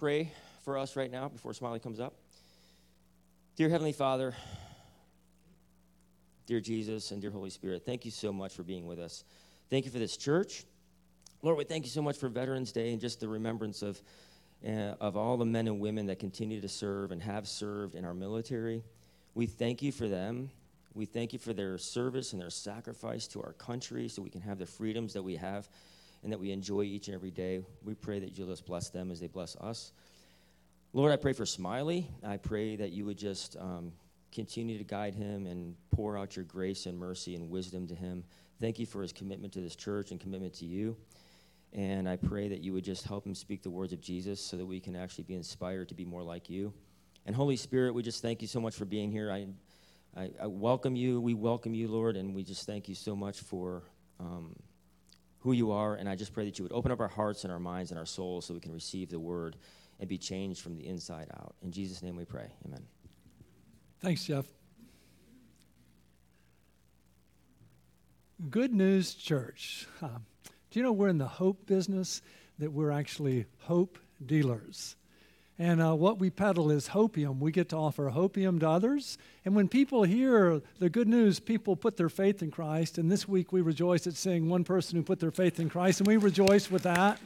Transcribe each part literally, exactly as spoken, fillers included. pray for us right now before Smiley comes up. Dear Heavenly Father, dear Jesus, and dear Holy Spirit, thank you so much for being with us. Thank you for this church. Lord, we thank you so much for Veterans Day and just the remembrance of uh, of all the men and women that continue to serve and have served in our military. We thank you for them. We thank you for their service and their sacrifice to our country so we can have the freedoms that we have and that we enjoy each and every day. We pray that you'll just bless them as they bless us. Lord, I pray for Smiley. I pray that you would just um, continue to guide him and pour out your grace and mercy and wisdom to him. Thank you for his commitment to this church and commitment to you. And I pray that you would just help him speak the words of Jesus so that we can actually be inspired to be more like you. And Holy Spirit, we just thank you so much for being here. I, I, I welcome you. We welcome you, Lord, and we just thank you so much for um, who you are. And I just pray that you would open up our hearts and our minds and our souls so we can receive the word and be changed from the inside out. In Jesus' name we pray. Amen. Thanks, Jeff. Good News Church. Um, do you know we're in the hope business, that we're actually hope dealers? And uh, what we peddle is hopium. We get to offer hopium to others. And when people hear the good news, people put their faith in Christ. And this week we rejoice at seeing one person who put their faith in Christ, and we rejoice with that.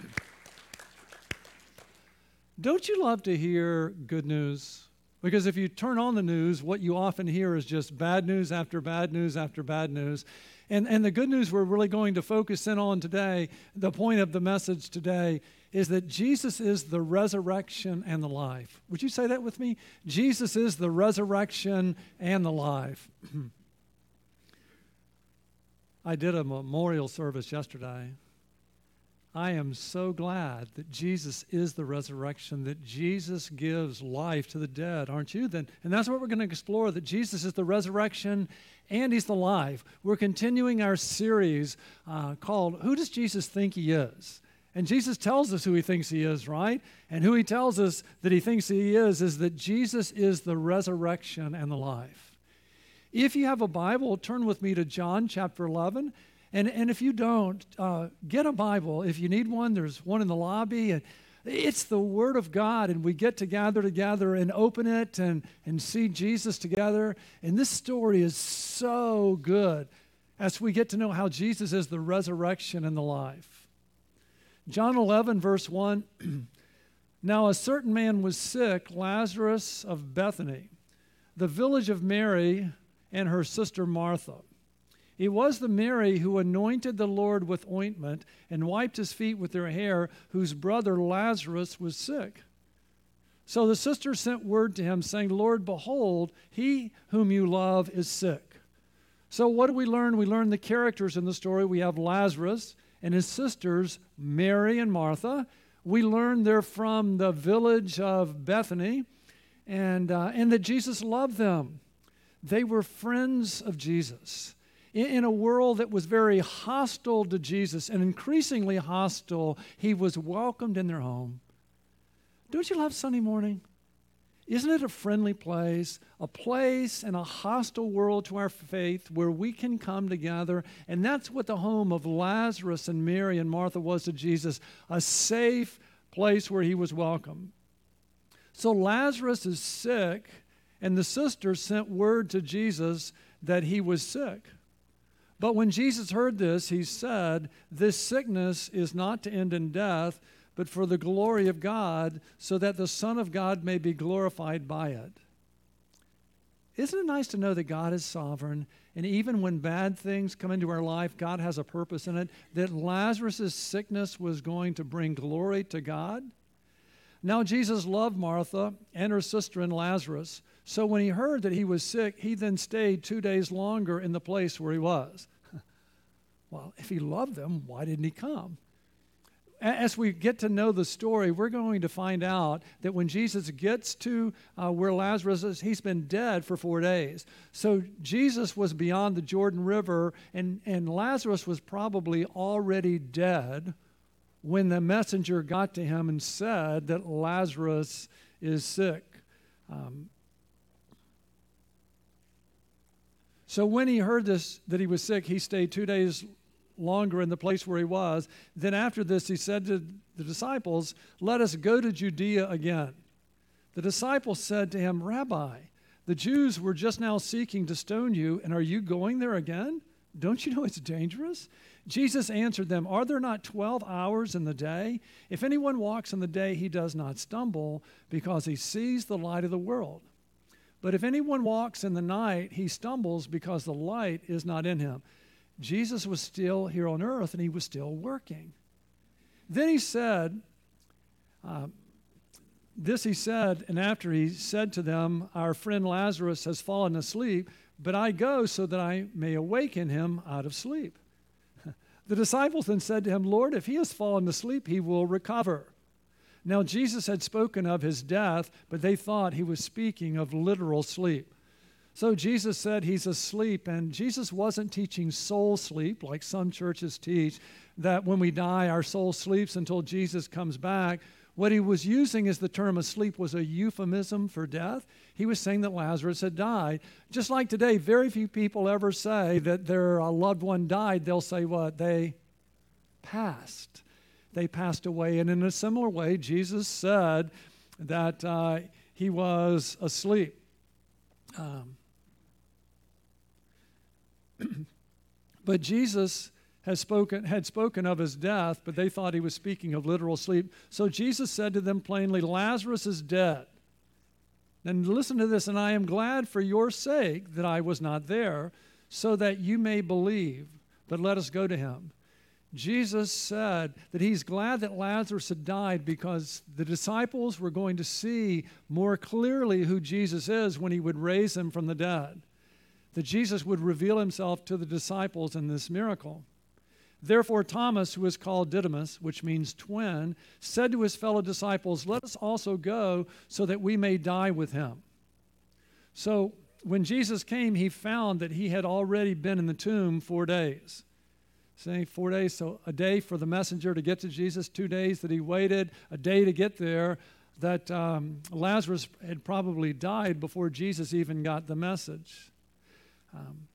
Don't you love to hear good news? Because if you turn on the news, what you often hear is just bad news after bad news after bad news. And, and the good news we're really going to focus in on today, the point of the message today, is that Jesus is the resurrection and the life. Would you say that with me? Jesus is the resurrection and the life. I did a memorial service yesterday. I am so glad that Jesus is the resurrection, that Jesus gives life to the dead, aren't you? Then, and that's what we're going to explore, that Jesus is the resurrection and he's the life. We're continuing our series uh, called, Who Does Jesus Think He Is? And Jesus tells us who he thinks he is, right? And who he tells us that he thinks he is, is that Jesus is the resurrection and the life. If you have a Bible, turn with me to John chapter eleven. And and if you don't, uh, get a Bible. If you need one, there's one in the lobby. And it's the Word of God, and we get to gather together and open it and, and see Jesus together. And this story is so good as we get to know how Jesus is the resurrection and the life. John eleven, verse one, Now a certain man was sick, Lazarus of Bethany, the village of Mary and her sister Martha. It was the Mary who anointed the Lord with ointment and wiped his feet with her hair, whose brother Lazarus was sick. So the sister sent word to him, saying, Lord, behold, he whom you love is sick. So what do we learn? We learn the characters in the story. We have Lazarus and his sisters, Mary and Martha. We learn they're from the village of Bethany, and, uh, and that Jesus loved them. They were friends of Jesus. In a world that was very hostile to Jesus and increasingly hostile, he was welcomed in their home. Don't you love Sunday morning? Isn't it a friendly place, a place in a hostile world to our faith where we can come together? And that's what the home of Lazarus and Mary and Martha was to Jesus, a safe place where he was welcome. So Lazarus is sick, and the sisters sent word to Jesus that he was sick. But when Jesus heard this, he said, This sickness is not to end in death, but for the glory of God, so that the Son of God may be glorified by it. Isn't it nice to know that God is sovereign, and even when bad things come into our life, God has a purpose in it, that Lazarus' sickness was going to bring glory to God? Now Jesus loved Martha and her sister and Lazarus. So when he heard that he was sick, he then stayed two days longer in the place where he was. Well, if he loved them, why didn't he come? As we get to know the story, we're going to find out that when Jesus gets to uh, where Lazarus is, he's been dead for four days. So Jesus was beyond the Jordan River, and, and Lazarus was probably already dead when the messenger got to him and said that Lazarus is sick. Um, So when he heard this, that he was sick, he stayed two days longer in the place where he was. Then after this, he said to the disciples, "Let us go to Judea again." The disciples said to him, "Rabbi, the Jews were just now seeking to stone you, and are you going there again? Don't you know it's dangerous?" Jesus answered them, "Are there not twelve hours in the day? If anyone walks in the day, he does not stumble, because he sees the light of the world. But if anyone walks in the night, he stumbles, because the light is not in him." Jesus was still here on earth, and he was still working. Then he said, uh, this he said, and after he said to them, "Our friend Lazarus has fallen asleep, but I go so that I may awaken him out of sleep." The disciples then said to him, "Lord, if he has fallen asleep, he will recover." Now Jesus had spoken of his death, but they thought he was speaking of literal sleep. So Jesus said he's asleep, and Jesus wasn't teaching soul sleep like some churches teach, that when we die, our soul sleeps until Jesus comes back. What he was using as the term asleep was a euphemism for death. He was saying that Lazarus had died. Just like today, very few people ever say that their loved one died. They'll say what? They passed. They passed away. And in a similar way, Jesus said that uh, he was asleep. Um, but Jesus has spoken, had spoken of his death, but they thought he was speaking of literal sleep. So Jesus said to them plainly, "Lazarus is dead. And listen to this, and I am glad for your sake that I was not there, so that you may believe. But let us go to him." Jesus said that he's glad that Lazarus had died because the disciples were going to see more clearly who Jesus is when he would raise him from the dead, that Jesus would reveal himself to the disciples in this miracle. Therefore, Thomas, who is called Didymus, which means twin, said to his fellow disciples, "Let us also go so that we may die with him." So when Jesus came, he found that he had already been in the tomb four days. Saying four days, so a day for the messenger to get to Jesus, two days that he waited, a day to get there, that um, Lazarus had probably died before Jesus even got the message. Um,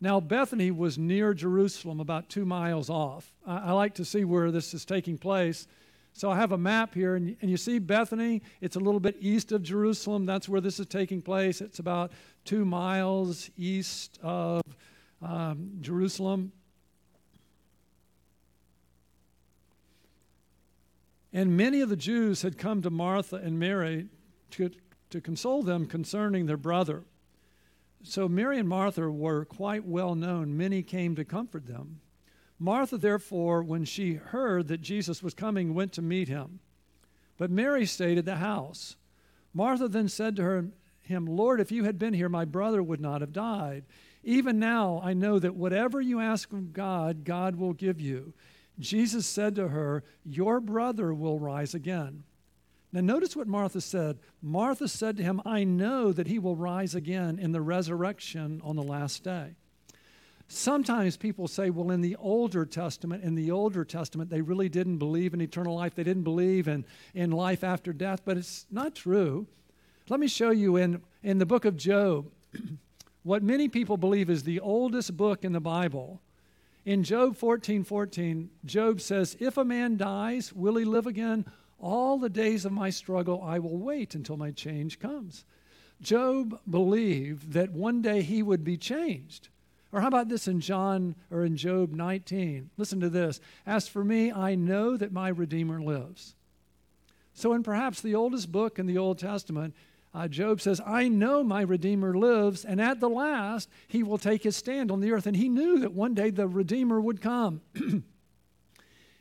Now, Bethany was near Jerusalem, about two miles off. I, I like to see where this is taking place. So I have a map here, and, and you see Bethany. It's a little bit east of Jerusalem. That's where this is taking place. It's about two miles east of um, Jerusalem. And many of the Jews had come to Martha and Mary to, to console them concerning their brother. So Mary and Martha were quite well known. Many came to comfort them. Martha, therefore, when she heard that Jesus was coming, went to meet him. But Mary stayed at the house. Martha then said to her, him, "Lord, if you had been here, my brother would not have died. Even now I know that whatever you ask of God, God will give you." Jesus said to her, "Your brother will rise again." Now notice what Martha said. Martha said to him, "I know that he will rise again in the resurrection on the last day." Sometimes people say, well, in the older testament, in the older testament, they really didn't believe in eternal life. They didn't believe in, in life after death, but it's not true. Let me show you in, in the book of Job, what many people believe is the oldest book in the Bible. In Job fourteen fourteen, Job says, "If a man dies, will he live again? All the days of my struggle, I will wait until my change comes." Job believed that one day he would be changed. Or how about this in John or in Job nineteen? Listen to this. "As for me, I know that my Redeemer lives." So in perhaps the oldest book in the Old Testament, uh, Job says, "I know my Redeemer lives, and at the last he will take his stand on the earth." And he knew that one day the Redeemer would come.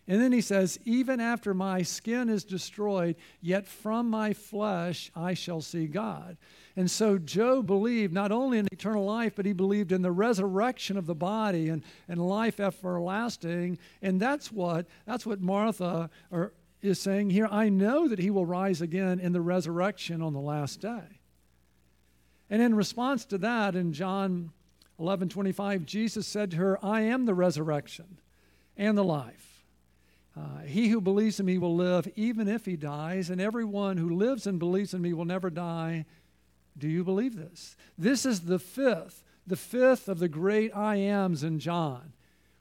And then he says, "Even after my skin is destroyed, yet from my flesh I shall see God." And so Job believed not only in eternal life, but he believed in the resurrection of the body and, and life everlasting. And that's what that's what Martha or, is saying here. "I know that he will rise again in the resurrection on the last day." And in response to that, in John eleven twenty-five, Jesus said to her, "I am the resurrection and the life. Uh, he who believes in me will live even if he dies, and everyone who lives and believes in me will never die. Do you believe this?" This is the fifth, the fifth of the great I ams in John.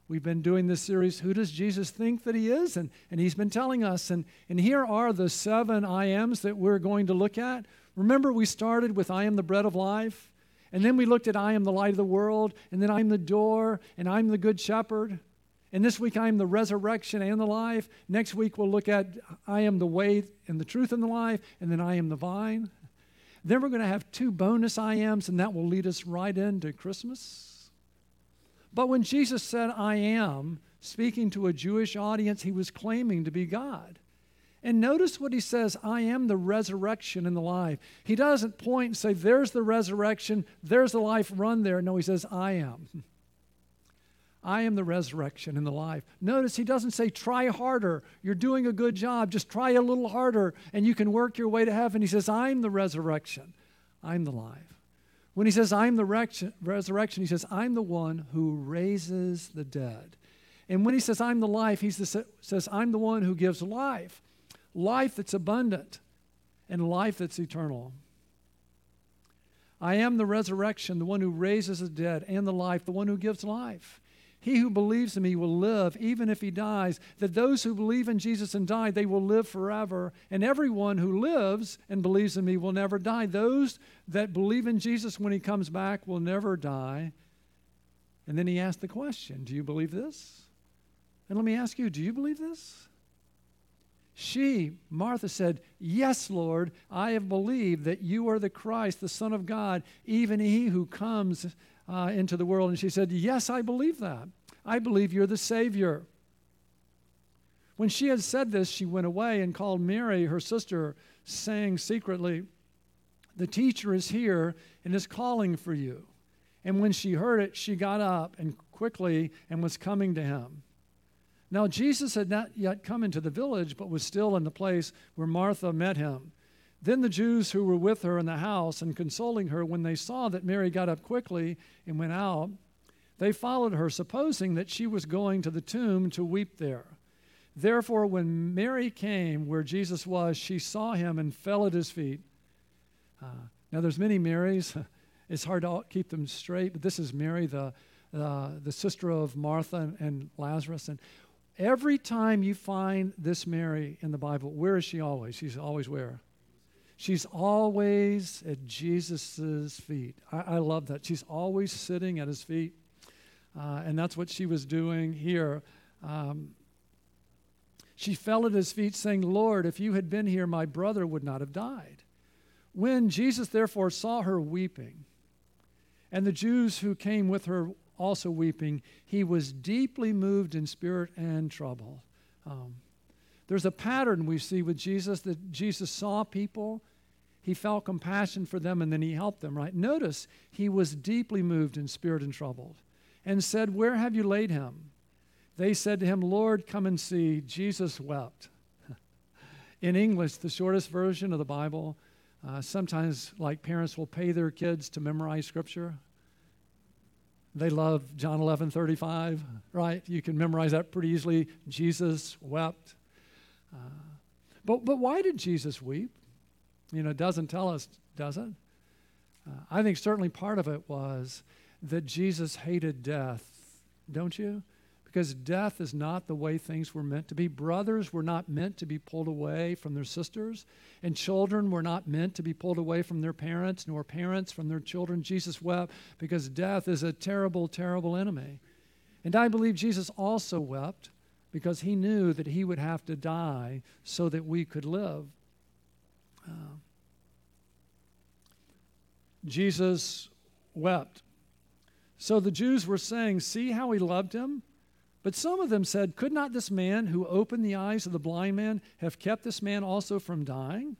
We've been doing this series, Who Does Jesus Think That He Is? And, and he's been telling us. And, and here are the seven I Ams that we're going to look at. Remember, we started with I am the bread of life. And then we looked at I am the light of the world. And then I am the door. And I am the good shepherd. And this week, I am the resurrection and the life. Next week, we'll look at I am the way and the truth and the life. And then I am the vine. Then we're going to have two bonus I Ams, and that will lead us right into Christmas. But when Jesus said, I am, speaking to a Jewish audience, he was claiming to be God. And notice what he says, I am the resurrection and the life. He doesn't point and say, there's the resurrection, there's the life, run there. No, he says, I am. I am the resurrection and the life. Notice he doesn't say, try harder. You're doing a good job. Just try a little harder, and you can work your way to heaven. He says, I'm the resurrection. I'm the life. When he says, I'm the resurrection, he says, I'm the one who raises the dead. And when he says, I'm the life, he says, I'm the one who gives life. Life that's abundant and life that's eternal. I am the resurrection, the one who raises the dead, and the life, the one who gives life. He who believes in me will live, even if he dies. That those who believe in Jesus and die, they will live forever. And everyone who lives and believes in me will never die. Those that believe in Jesus when he comes back will never die. And then he asked the question, do you believe this? And let me ask you, do you believe this? She, Martha, said, yes, Lord, I have believed that you are the Christ, the Son of God, even he who comes Uh, into the world. And she said, yes, I believe that. I believe you're the Savior. When she had said this, she went away and called Mary, her sister, saying secretly, the teacher is here and is calling for you. And when she heard it, she got up and quickly and was coming to him. Now, Jesus had not yet come into the village, but was still in the place where Martha met him. Then the Jews who were with her in the house and consoling her, when they saw that Mary got up quickly and went out, they followed her, supposing that she was going to the tomb to weep there. Therefore, when Mary came where Jesus was, she saw him and fell at his feet. Uh, now, there's many Marys. It's hard to keep them straight, but this is Mary, the, uh, the sister of Martha and Lazarus. And every time you find this Mary in the Bible, where is she always? She's always where? She's always at Jesus' feet. I, I love that. She's always sitting at his feet. Uh, and that's what she was doing here. Um, she fell at his feet saying, Lord, if you had been here, my brother would not have died. When Jesus therefore saw her weeping, and the Jews who came with her also weeping, he was deeply moved in spirit and trouble. Um, There's a pattern we see with Jesus, that Jesus saw people, he felt compassion for them, and then he helped them, right? Notice, he was deeply moved in spirit and troubled, and said, where have you laid him? They said to him, Lord, come and see. Jesus wept. In English, the shortest version of the Bible, uh, sometimes like parents will pay their kids to memorize scripture. They love John eleven thirty-five, right? You can memorize that pretty easily. Jesus wept. Uh, but but why did Jesus weep? You know, it doesn't tell us, does it? Uh, I think certainly part of it was that Jesus hated death, don't you? Because death is not the way things were meant to be. Brothers were not meant to be pulled away from their sisters, and children were not meant to be pulled away from their parents, nor parents from their children. Jesus wept because death is a terrible, terrible enemy. And I believe Jesus also wept because he knew that he would have to die so that we could live. Uh, Jesus wept. So the Jews were saying, see how he loved him? But some of them said, could not this man who opened the eyes of the blind man have kept this man also from dying?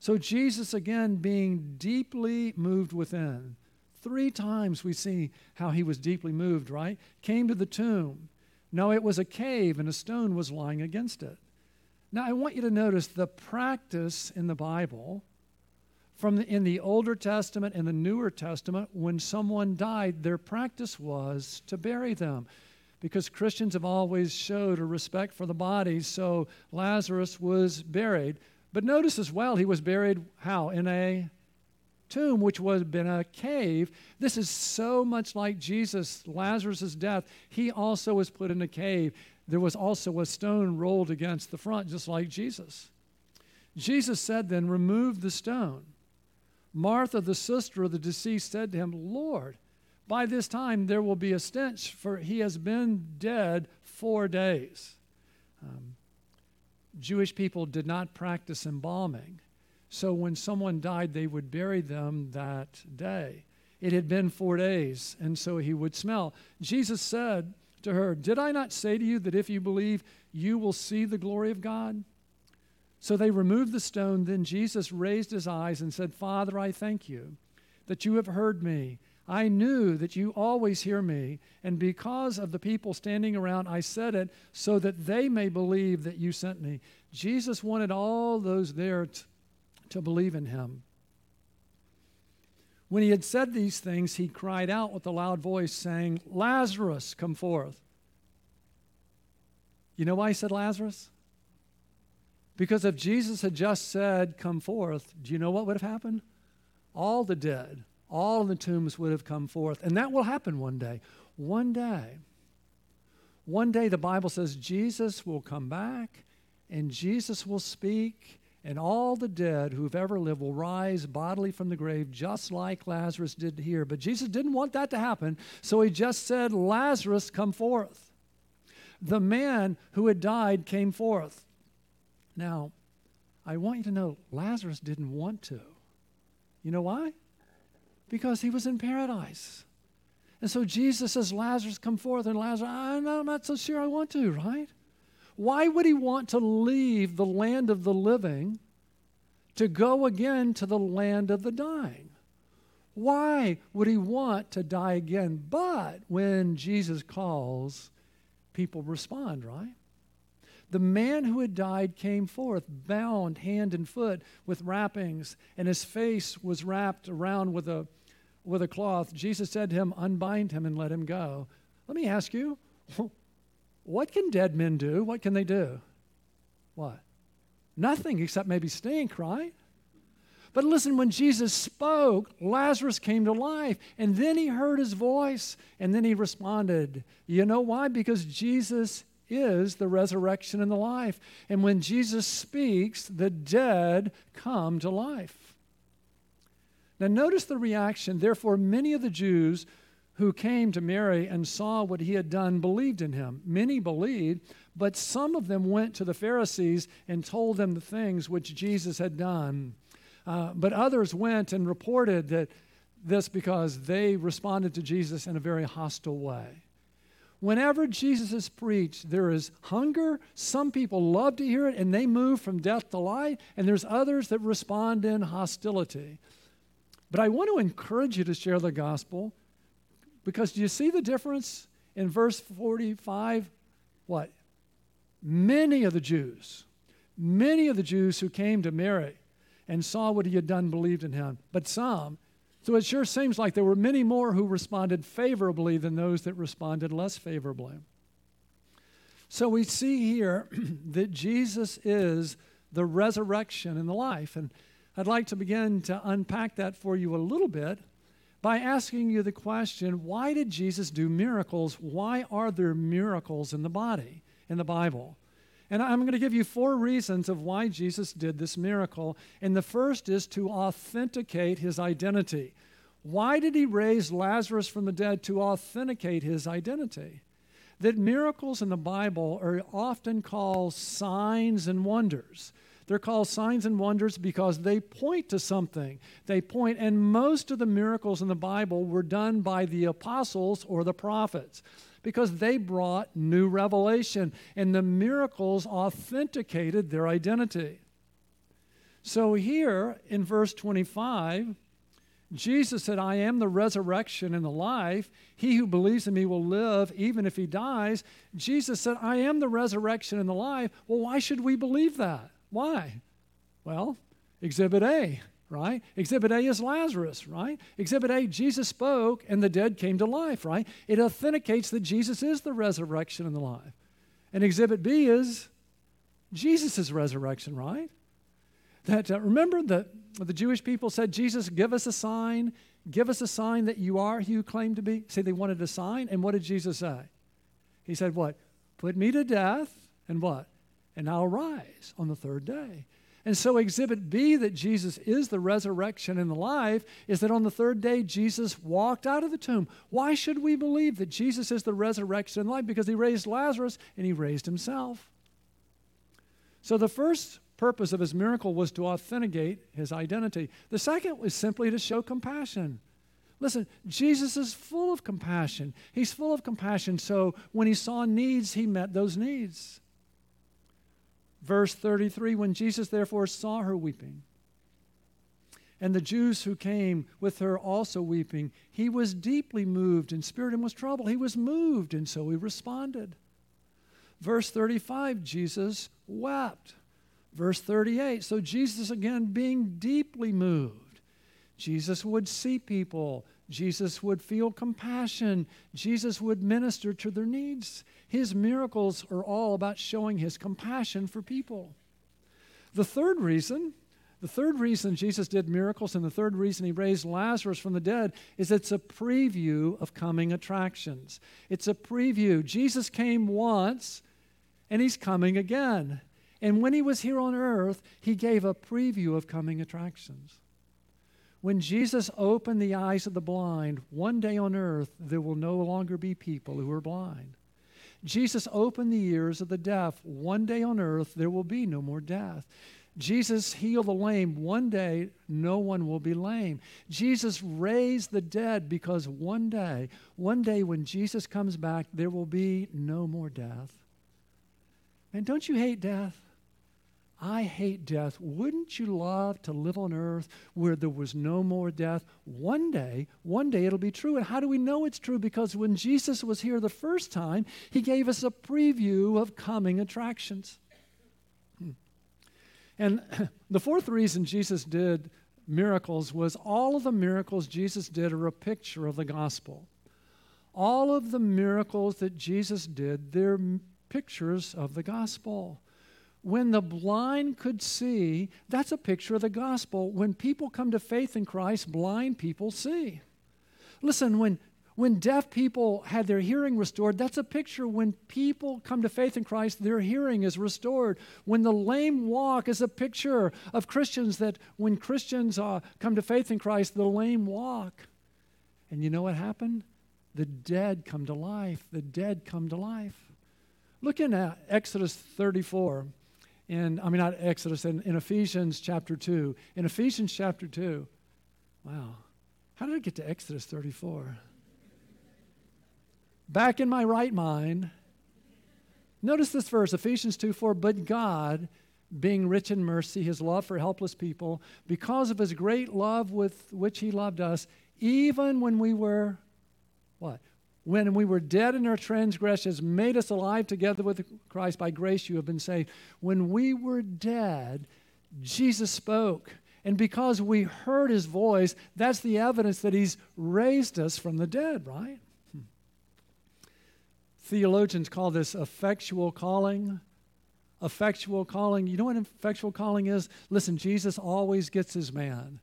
So Jesus, again, being deeply moved within. Three times we see how he was deeply moved, right? Came to the tomb. No, it was a cave, and a stone was lying against it. Now, I want you to notice the practice in the Bible, from the, in the Older Testament and the Newer Testament, when someone died, their practice was to bury them, because Christians have always showed a respect for the body, so Lazarus was buried. But notice as well, he was buried how? In a tomb, which would have been a cave. This is so much like Jesus, Lazarus' death. He also was put in a cave. There was also a stone rolled against the front, just like Jesus. Jesus said then, remove the stone. Martha, the sister of the deceased, said to him, Lord, by this time there will be a stench, for he has been dead four days. Um, Jewish people did not practice embalming. So when someone died, they would bury them that day. It had been four days, and so he would smell. Jesus said to her, did I not say to you that if you believe, you will see the glory of God? So they removed the stone. Then Jesus raised his eyes and said, Father, I thank you that you have heard me. I knew that you always hear me, and because of the people standing around, I said it so that they may believe that you sent me. Jesus wanted all those there to to believe in him. When he had said these things, he cried out with a loud voice, saying, Lazarus, come forth. You know why he said Lazarus? Because if Jesus had just said, come forth, do you know what would have happened? All the dead, all the tombs would have come forth. And that will happen one day. One day, one day the Bible says Jesus will come back and Jesus will speak, and all the dead who've ever lived will rise bodily from the grave, just like Lazarus did here. But Jesus didn't want that to happen, so he just said, Lazarus, come forth. The man who had died came forth. Now, I want you to know, Lazarus didn't want to. You know why? Because he was in paradise. And so Jesus says, Lazarus, come forth. And Lazarus, I'm not, I'm not so sure I want to, right? Why would he want to leave the land of the living to go again to the land of the dying? Why would he want to die again? But when Jesus calls, people respond, right? The man who had died came forth, bound hand and foot with wrappings, and his face was wrapped around with a, with a cloth. Jesus said to him, unbind him and let him go. Let me ask you, what can dead men do? What can they do? What? Nothing except maybe stink, right? But listen, when Jesus spoke, Lazarus came to life, and then he heard his voice, and then he responded. You know why? Because Jesus is the resurrection and the life. And when Jesus speaks, the dead come to life. Now notice the reaction. Therefore, many of the Jews who came to Mary and saw what he had done believed in him. Many believed, but some of them went to the Pharisees and told them the things which Jesus had done. Uh, but others went and reported that this because they responded to Jesus in a very hostile way. Whenever Jesus is preached, there is hunger. Some people love to hear it, and they move from death to life, and there's others that respond in hostility. But I want to encourage you to share the gospel. Because do you see the difference in verse forty-five? What? Many of the Jews, many of the Jews who came to Mary and saw what he had done believed in him, but some. So it sure seems like there were many more who responded favorably than those that responded less favorably. So we see here that Jesus is the resurrection and the life. And I'd like to begin to unpack that for you a little bit by asking you the question, why did Jesus do miracles? Why are there miracles in the body, in the Bible? And I'm going to give you four reasons of why Jesus did this miracle. And the first is to authenticate his identity. Why did he raise Lazarus from the dead? To authenticate his identity. That miracles in the Bible are often called signs and wonders. They're called signs and wonders because they point to something. They point, and most of the miracles in the Bible were done by the apostles or the prophets because they brought new revelation, and the miracles authenticated their identity. So here in verse twenty-five, Jesus said, I am the resurrection and the life. He who believes in me will live even if he dies. Jesus said, I am the resurrection and the life. Well, why should we believe that? Why? Well, Exhibit A, right? Exhibit A is Lazarus, right? Exhibit A, Jesus spoke and the dead came to life, right? It authenticates that Jesus is the resurrection and the life. And Exhibit B is Jesus' resurrection, right? That uh, remember that the Jewish people said, Jesus, give us a sign. Give us a sign that you are who you claim to be. See, they wanted a sign. And what did Jesus say? He said what? Put me to death and what? And I'll rise on the third day. And so exhibit B that Jesus is the resurrection and the life is that on the third day, Jesus walked out of the tomb. Why should we believe that Jesus is the resurrection and life? Because he raised Lazarus and he raised himself. So the first purpose of his miracle was to authenticate his identity. The second was simply to show compassion. Listen, Jesus is full of compassion. He's full of compassion, so when he saw needs, he met those needs. Verse thirty-three, when Jesus therefore saw her weeping, and the Jews who came with her also weeping, he was deeply moved in spirit and was troubled. He was moved, and so he responded. Verse thirty-five, Jesus wept. Verse thirty-eight, so Jesus again being deeply moved. Jesus would see people. Jesus would feel compassion. Jesus would minister to their needs. His miracles are all about showing his compassion for people. The third reason, the third reason Jesus did miracles and the third reason he raised Lazarus from the dead is it's a preview of coming attractions. It's a preview. Jesus came once and he's coming again. And when he was here on earth, he gave a preview of coming attractions. When Jesus opened the eyes of the blind, one day on earth, there will no longer be people who are blind. Jesus opened the ears of the deaf. One day on earth, there will be no more death. Jesus healed the lame. One day, no one will be lame. Jesus raised the dead because one day, one day when Jesus comes back, there will be no more death. Man, don't you hate death? I hate death. Wouldn't you love to live on earth where there was no more death? One day, one day it'll be true. And how do we know it's true? Because when Jesus was here the first time, he gave us a preview of coming attractions. And the fourth reason Jesus did miracles was all of the miracles Jesus did are a picture of the gospel. All of the miracles that Jesus did, they're pictures of the gospel. When the blind could see, that's a picture of the gospel. When people come to faith in Christ, blind people see. Listen, when, when deaf people had their hearing restored, that's a picture. When people come to faith in Christ, their hearing is restored. When the lame walk is a picture of Christians that when Christians uh, come to faith in Christ, the lame walk. And you know what happened? The dead come to life. The dead come to life. Looking at Exodus thirty-four. In, I mean, not Exodus, in, in Ephesians chapter two. In Ephesians chapter two, wow, how did I get to Exodus thirty-four? Back in my right mind, notice this verse, Ephesians two four, but God, being rich in mercy, his love for helpless people, because of his great love with which he loved us, even when we were, what? When we were dead in our transgressions, made us alive together with Christ. By grace you have been saved. When we were dead, Jesus spoke. And because we heard his voice, that's the evidence that he's raised us from the dead, right? Hmm. Theologians call this effectual calling. Effectual calling. You know what effectual calling is? Listen, Jesus always gets his man.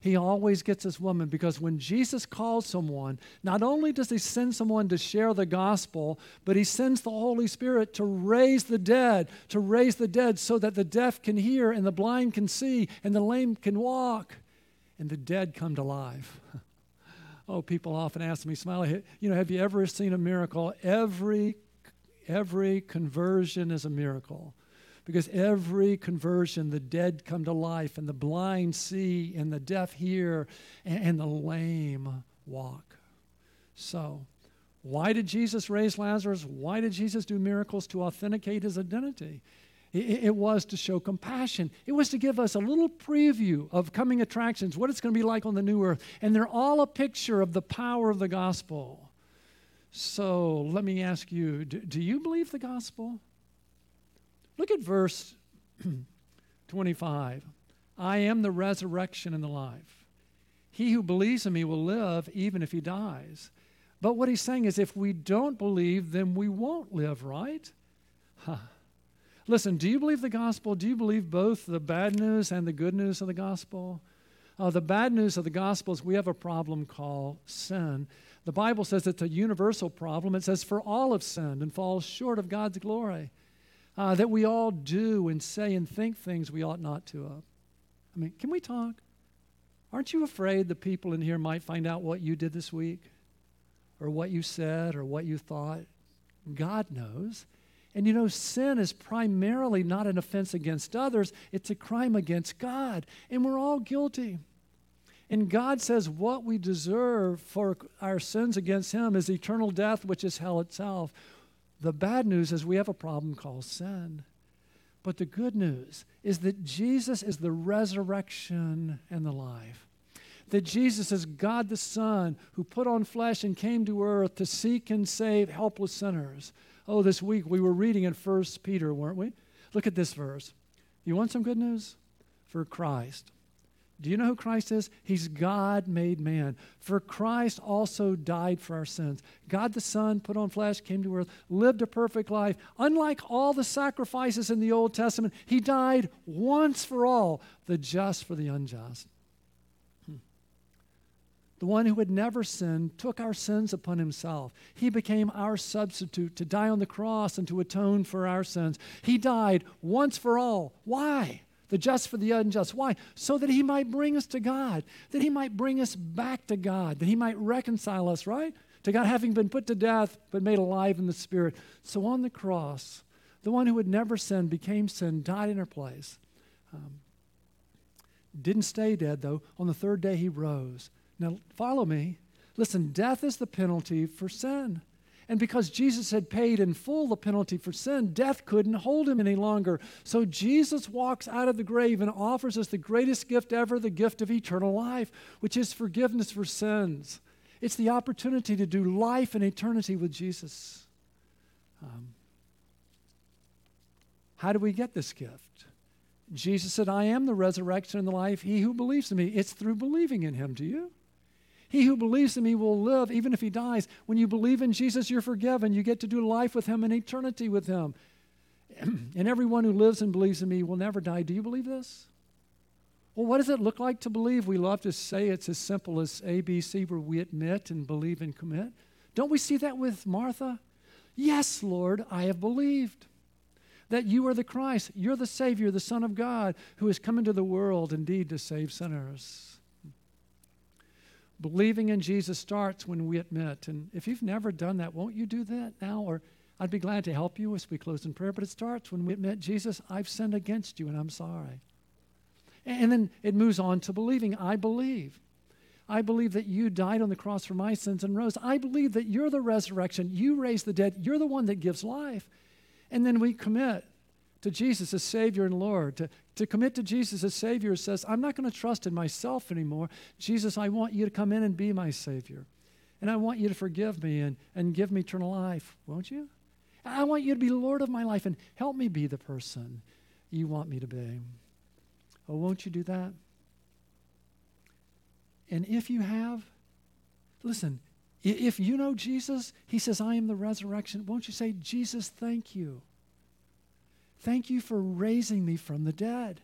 He always gets his woman, because when Jesus calls someone, not only does he send someone to share the gospel, but he sends the Holy Spirit to raise the dead, to raise the dead so that the deaf can hear and the blind can see and the lame can walk and the dead come to life. Oh, people often ask me, Smiley, you know, have you ever seen a miracle? Every, every conversion is a miracle. Because every conversion, the dead come to life, and the blind see, and the deaf hear, and, and the lame walk. So, why did Jesus raise Lazarus? Why did Jesus do miracles? To authenticate his identity. It, it was to show compassion. It was to give us a little preview of coming attractions, what it's going to be like on the new earth. And they're all a picture of the power of the gospel. So, let me ask you, do, do you believe the gospel? Look at verse twenty-five. I am the resurrection and the life. He who believes in me will live even if he dies. But what he's saying is if we don't believe, then we won't live, right? Huh. Listen, do you believe the gospel? Do you believe both the bad news and the good news of the gospel? Uh, the bad news of the gospel is we have a problem called sin. The Bible says it's a universal problem. It says for all have sinned and falls short of God's glory, uh, that we all do and say and think things we ought not to of. I mean, can we talk? Aren't you afraid the people in here might find out what you did this week or what you said or what you thought? God knows. And you know, sin is primarily not an offense against others. It's a crime against God. And we're all guilty. And God says what we deserve for our sins against him is eternal death, which is hell itself. The bad news is we have a problem called sin. But the good news is that Jesus is the resurrection and the life. That Jesus is God the Son who put on flesh and came to earth to seek and save helpless sinners. Oh, this week we were reading in First Peter, weren't we? Look at this verse. You want some good news? For Christ. Do you know who Christ is? He's God made man. For Christ also died for our sins. God the Son put on flesh, came to earth, lived a perfect life. Unlike all the sacrifices in the Old Testament, he died once for all, the just for the unjust. The one who had never sinned took our sins upon himself. He became our substitute to die on the cross and to atone for our sins. He died once for all. Why? The just for the unjust. Why? So that he might bring us to God, that he might bring us back to God, that he might reconcile us, right? To God, having been put to death, but made alive in the Spirit. So on the cross, the one who had never sinned became sin, died in our place. Um, didn't stay dead, though. On the third day, he rose. Now, follow me. Listen, death is the penalty for sin. And because Jesus had paid in full the penalty for sin, death couldn't hold him any longer. So Jesus walks out of the grave and offers us the greatest gift ever, the gift of eternal life, which is forgiveness for sins. It's the opportunity to do life and eternity with Jesus. Um, how do we get this gift? Jesus said, I am the resurrection and the life. He who believes in me, it's through believing in him. Do you? He who believes in me will live even if he dies. When you believe in Jesus, you're forgiven. You get to do life with him and eternity with him. And everyone who lives and believes in me will never die. Do you believe this? Well, what does it look like to believe? We love to say it's as simple as A B C, where we admit and believe and commit. Don't we see that with Martha? Yes, Lord, I have believed that you are the Christ, you're the Savior, the Son of God, who has come into the world indeed to save sinners. Believing in Jesus starts when we admit. And if you've never done that, won't you do that now? Or I'd be glad to help you as we close in prayer. But it starts when we admit, Jesus, I've sinned against you and I'm sorry. And then it moves on to believing. I believe. I believe that you died on the cross for my sins and rose. I believe that you're the resurrection. You raised the dead. You're the one that gives life. And then we commit to Jesus as Savior and Lord. To, to commit to Jesus as Savior says, I'm not going to trust in myself anymore. Jesus, I want you to come in and be my Savior. And I want you to forgive me and, and give me eternal life, won't you? I want you to be Lord of my life and help me be the person you want me to be. Oh, won't you do that? And if you have, listen, if you know Jesus, he says, I am the resurrection. Won't you say, Jesus, thank you. Thank you for raising me from the dead.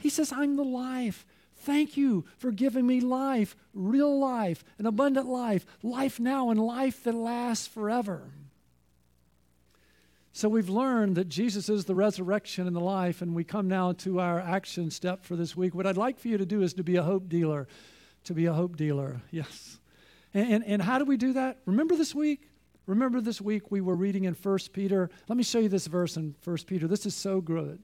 He says, I'm the life. Thank you for giving me life, real life, an abundant life, life now and life that lasts forever. So we've learned that Jesus is the resurrection and the life, and we come now to our action step for this week. What I'd like for you to do is to be a hope dealer, to be a hope dealer, yes. And, and, and how do we do that? Remember this week? Remember this week we were reading in First Peter. Let me show you this verse in First Peter. This is so good.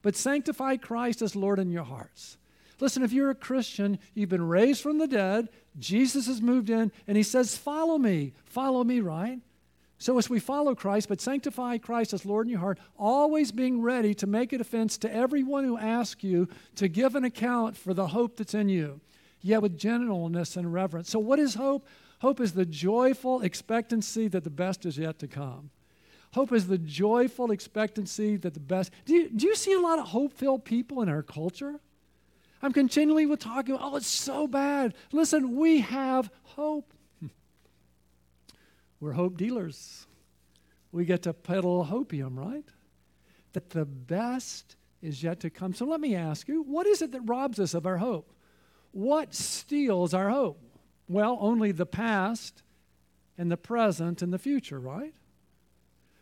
But sanctify Christ as Lord in your hearts. Listen, if you're a Christian, you've been raised from the dead. Jesus has moved in, and he says, follow me. Follow me, right? So as we follow Christ, but sanctify Christ as Lord in your heart, always being ready to make a defense to everyone who asks you to give an account for the hope that's in you. Yeah, with gentleness and reverence. So what is hope? Hope is the joyful expectancy that the best is yet to come. Hope is the joyful expectancy that the best... Do you, do you see a lot of hope-filled people in our culture? I'm continually talking, oh, it's so bad. Listen, we have hope. We're hope dealers. We get to peddle hopium, right? that the best is yet to come. So let me ask you, what is it that robs us of our hope? What steals our hope? Well, only the past and the present and the future, right?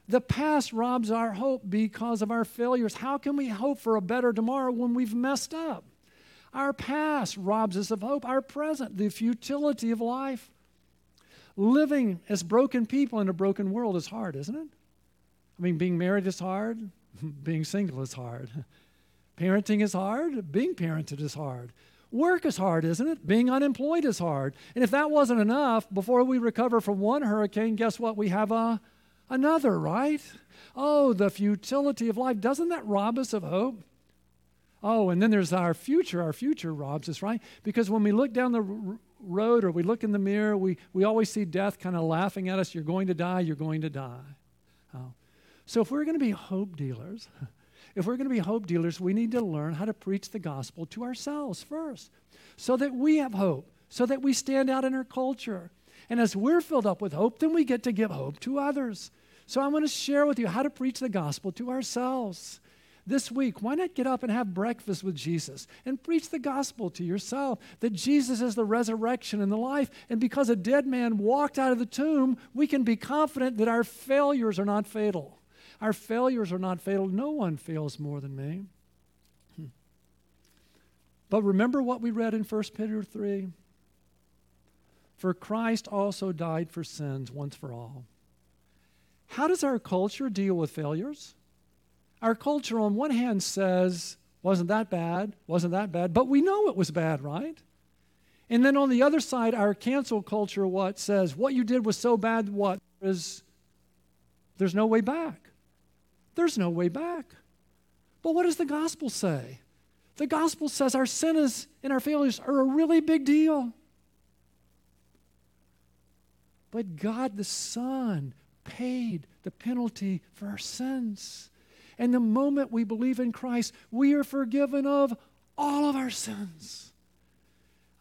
The past robs our hope because of our failures. How can we hope for a better tomorrow when we've messed up? Our past robs us of hope. Our present, the futility of life. Living as broken people in a broken world is hard, isn't it? I mean, being married is hard. Being single is hard. Parenting is hard. Being parented is hard. Work is hard, isn't it? Being unemployed is hard. And if that wasn't enough, before we recover from one hurricane, guess what? We have a another, right? Oh, the futility of life. Doesn't that rob us of hope? Oh, and then there's our future. Our future robs us, right? Because when we look down the r- road or we look in the mirror, we, we always see death kind of laughing at us. You're going to die. You're going to die. Oh. So if we're going to be hope dealers, if we're going to be hope dealers, we need to learn how to preach the gospel to ourselves first so that we have hope, so that we stand out in our culture. And as we're filled up with hope, then we get to give hope to others. So I'm going to share with you how to preach the gospel to ourselves. This week, why not get up and have breakfast with Jesus and preach the gospel to yourself that Jesus is the resurrection and the life, and because a dead man walked out of the tomb, we can be confident that our failures are not fatal. Our failures are not fatal. No one fails more than me. Hmm. But remember what we read in First Peter three. For Christ also died for sins once for all. How does our culture deal with failures? Our culture on one hand says, wasn't that bad, wasn't that bad, but we know it was bad, right? And then on the other side, our cancel culture what says, what you did was so bad, what? There's, there's no way back. There's no way back. But what does the gospel say? The gospel says our sins and our failures are a really big deal. But God the Son paid the penalty for our sins. And the moment we believe in Christ, we are forgiven of all of our sins.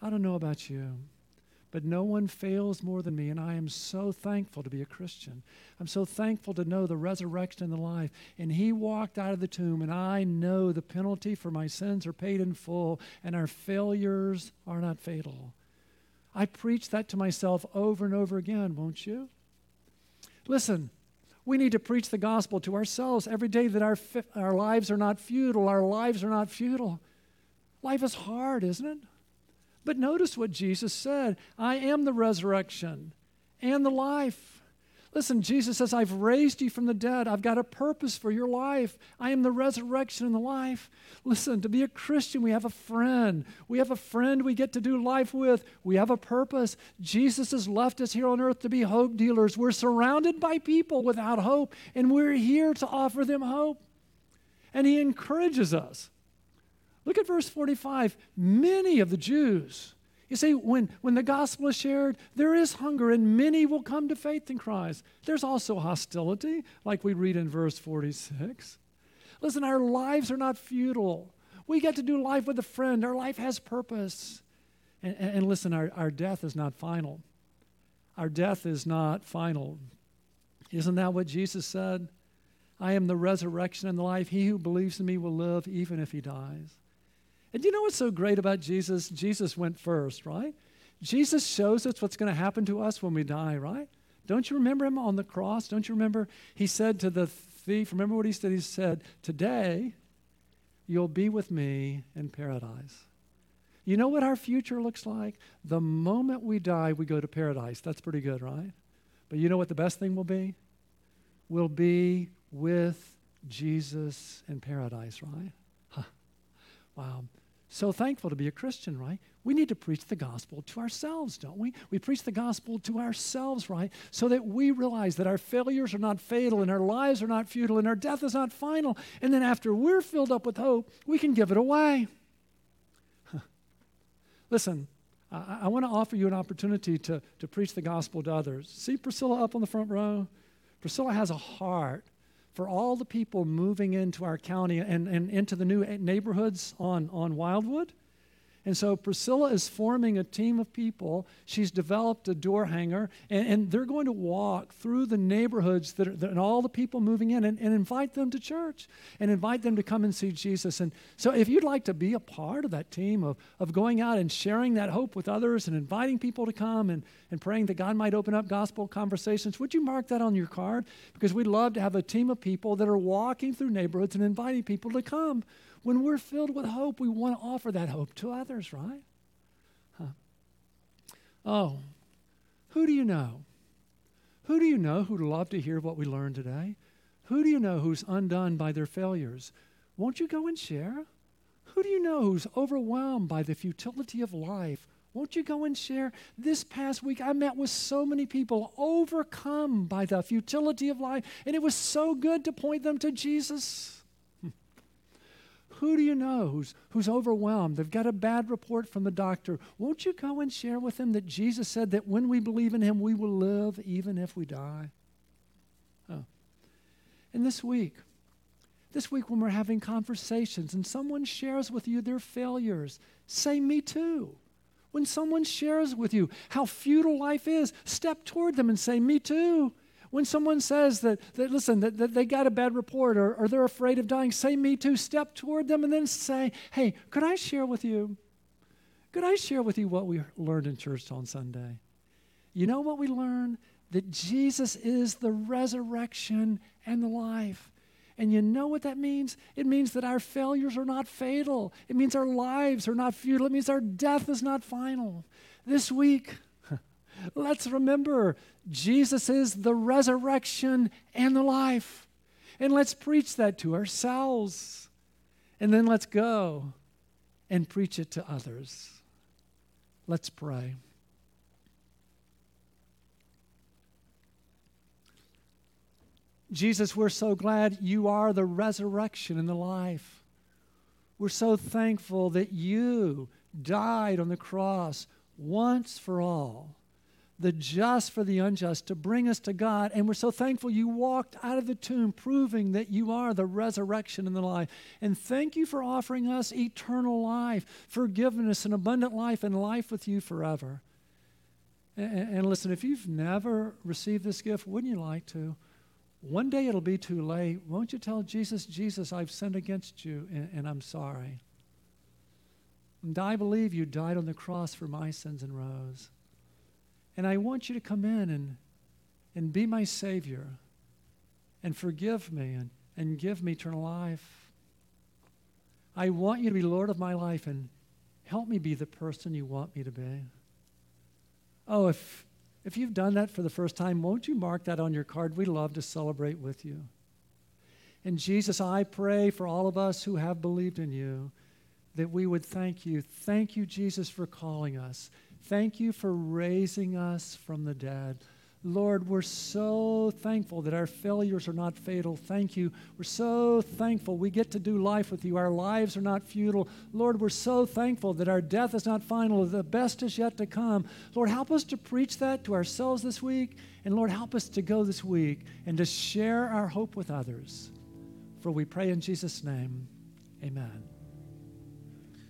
I don't know about you, but no one fails more than me, and I am so thankful to be a Christian. I'm so thankful to know the resurrection and the life. And he walked out of the tomb, and I know the penalty for my sins are paid in full, and our failures are not fatal. I preach that to myself over and over again, won't you? Listen, we need to preach the gospel to ourselves every day that our fi- our lives are not futile. Our lives are not futile. Life is hard, isn't it? But notice what Jesus said. I am the resurrection and the life. Listen, Jesus says, I've raised you from the dead. I've got a purpose for your life. I am the resurrection and the life. Listen, to be a Christian, we have a friend. We have a friend we get to do life with. We have a purpose. Jesus has left us here on earth to be hope dealers. We're surrounded by people without hope, and we're here to offer them hope. And he encourages us. Look at verse forty-five. Many of the Jews... You see, when, when the gospel is shared, there is hunger, and many will come to faith in Christ. There's also hostility, like we read in verse forty-six. Listen, our lives are not futile. We get to do life with a friend. Our life has purpose. And, and, and listen, our, our death is not final. Our death is not final. Isn't that what Jesus said? I am the resurrection and the life. He who believes in me will live even if he dies. And you know what's so great about Jesus? Jesus went first, right? Jesus shows us what's going to happen to us when we die, right? Don't you remember him on the cross? Don't you remember he said to the thief, remember what he said? He said, today you'll be with me in paradise. You know what our future looks like? The moment we die, we go to paradise. That's pretty good, right? But you know what the best thing will be? We'll be with Jesus in paradise, right? Huh. Wow. So thankful to be a Christian, right? We need to preach the gospel to ourselves, don't we? We preach the gospel to ourselves, right? So that we realize that our failures are not fatal and our lives are not futile and our death is not final. And then after we're filled up with hope, we can give it away. Huh. Listen, I, I want to offer you an opportunity to, to preach the gospel to others. See Priscilla up on the front row? Priscilla has a heart for all the people moving into our county and, and into the new neighborhoods on, on Wildwood. And so Priscilla is forming a team of people. She's developed a door hanger, and, and they're going to walk through the neighborhoods that are, that, and all the people moving in, and, and invite them to church and invite them to come and see Jesus. And so if you'd like to be a part of that team of, of going out and sharing that hope with others and inviting people to come and, and praying that God might open up gospel conversations, would you mark that on your card? Because we'd love to have a team of people that are walking through neighborhoods and inviting people to come. When we're filled with hope, we want to offer that hope to others, right? Huh. Oh, who do you know? Who do you know who'd love to hear what we learned today? Who do you know who's undone by their failures? Won't you go and share? Who do you know who's overwhelmed by the futility of life? Won't you go and share? This past week, I met with so many people overcome by the futility of life, and it was so good to point them to Jesus. Who do you know who's, who's overwhelmed? They've got a bad report from the doctor. Won't you go and share with them that Jesus said that when we believe in him, we will live even if we die? Oh. And this week, this week when we're having conversations and someone shares with you their failures, say, me too. When someone shares with you how futile life is, step toward them and say, me too. When someone says that, that listen, that, that they got a bad report or, or they're afraid of dying, say me too, step toward them and then say, hey, could I share with you? Could I share with you what we learned in church on Sunday? You know what we learned? That Jesus is the resurrection and the life. And you know what that means? It means that our failures are not fatal. It means our lives are not futile. It means our death is not final. This week, let's remember, Jesus is the resurrection and the life. And let's preach that to ourselves. And then let's go and preach it to others. Let's pray. Jesus, we're so glad you are the resurrection and the life. We're so thankful that you died on the cross once for all, the just for the unjust, to bring us to God. And we're so thankful you walked out of the tomb proving that you are the resurrection and the life. And thank you for offering us eternal life, forgiveness, and abundant life, and life with you forever. And, and listen, if you've never received this gift, wouldn't you like to? One day it'll be too late. Won't you tell Jesus, Jesus, I've sinned against you, and, and I'm sorry. And I believe you died on the cross for my sins and rose. And I want you to come in and, and be my Savior and forgive me and, and give me eternal life. I want you to be Lord of my life and help me be the person you want me to be. Oh, if, if you've done that for the first time, won't you mark that on your card? We'd love to celebrate with you. And Jesus, I pray for all of us who have believed in you that we would thank you. Thank you, Jesus, for calling us. Thank you for raising us from the dead. Lord, we're so thankful that our failures are not fatal. Thank you. We're so thankful we get to do life with you. Our lives are not futile. Lord, we're so thankful that our death is not final. The best is yet to come. Lord, help us to preach that to ourselves this week. And Lord, help us to go this week and to share our hope with others. For we pray in Jesus' name, amen.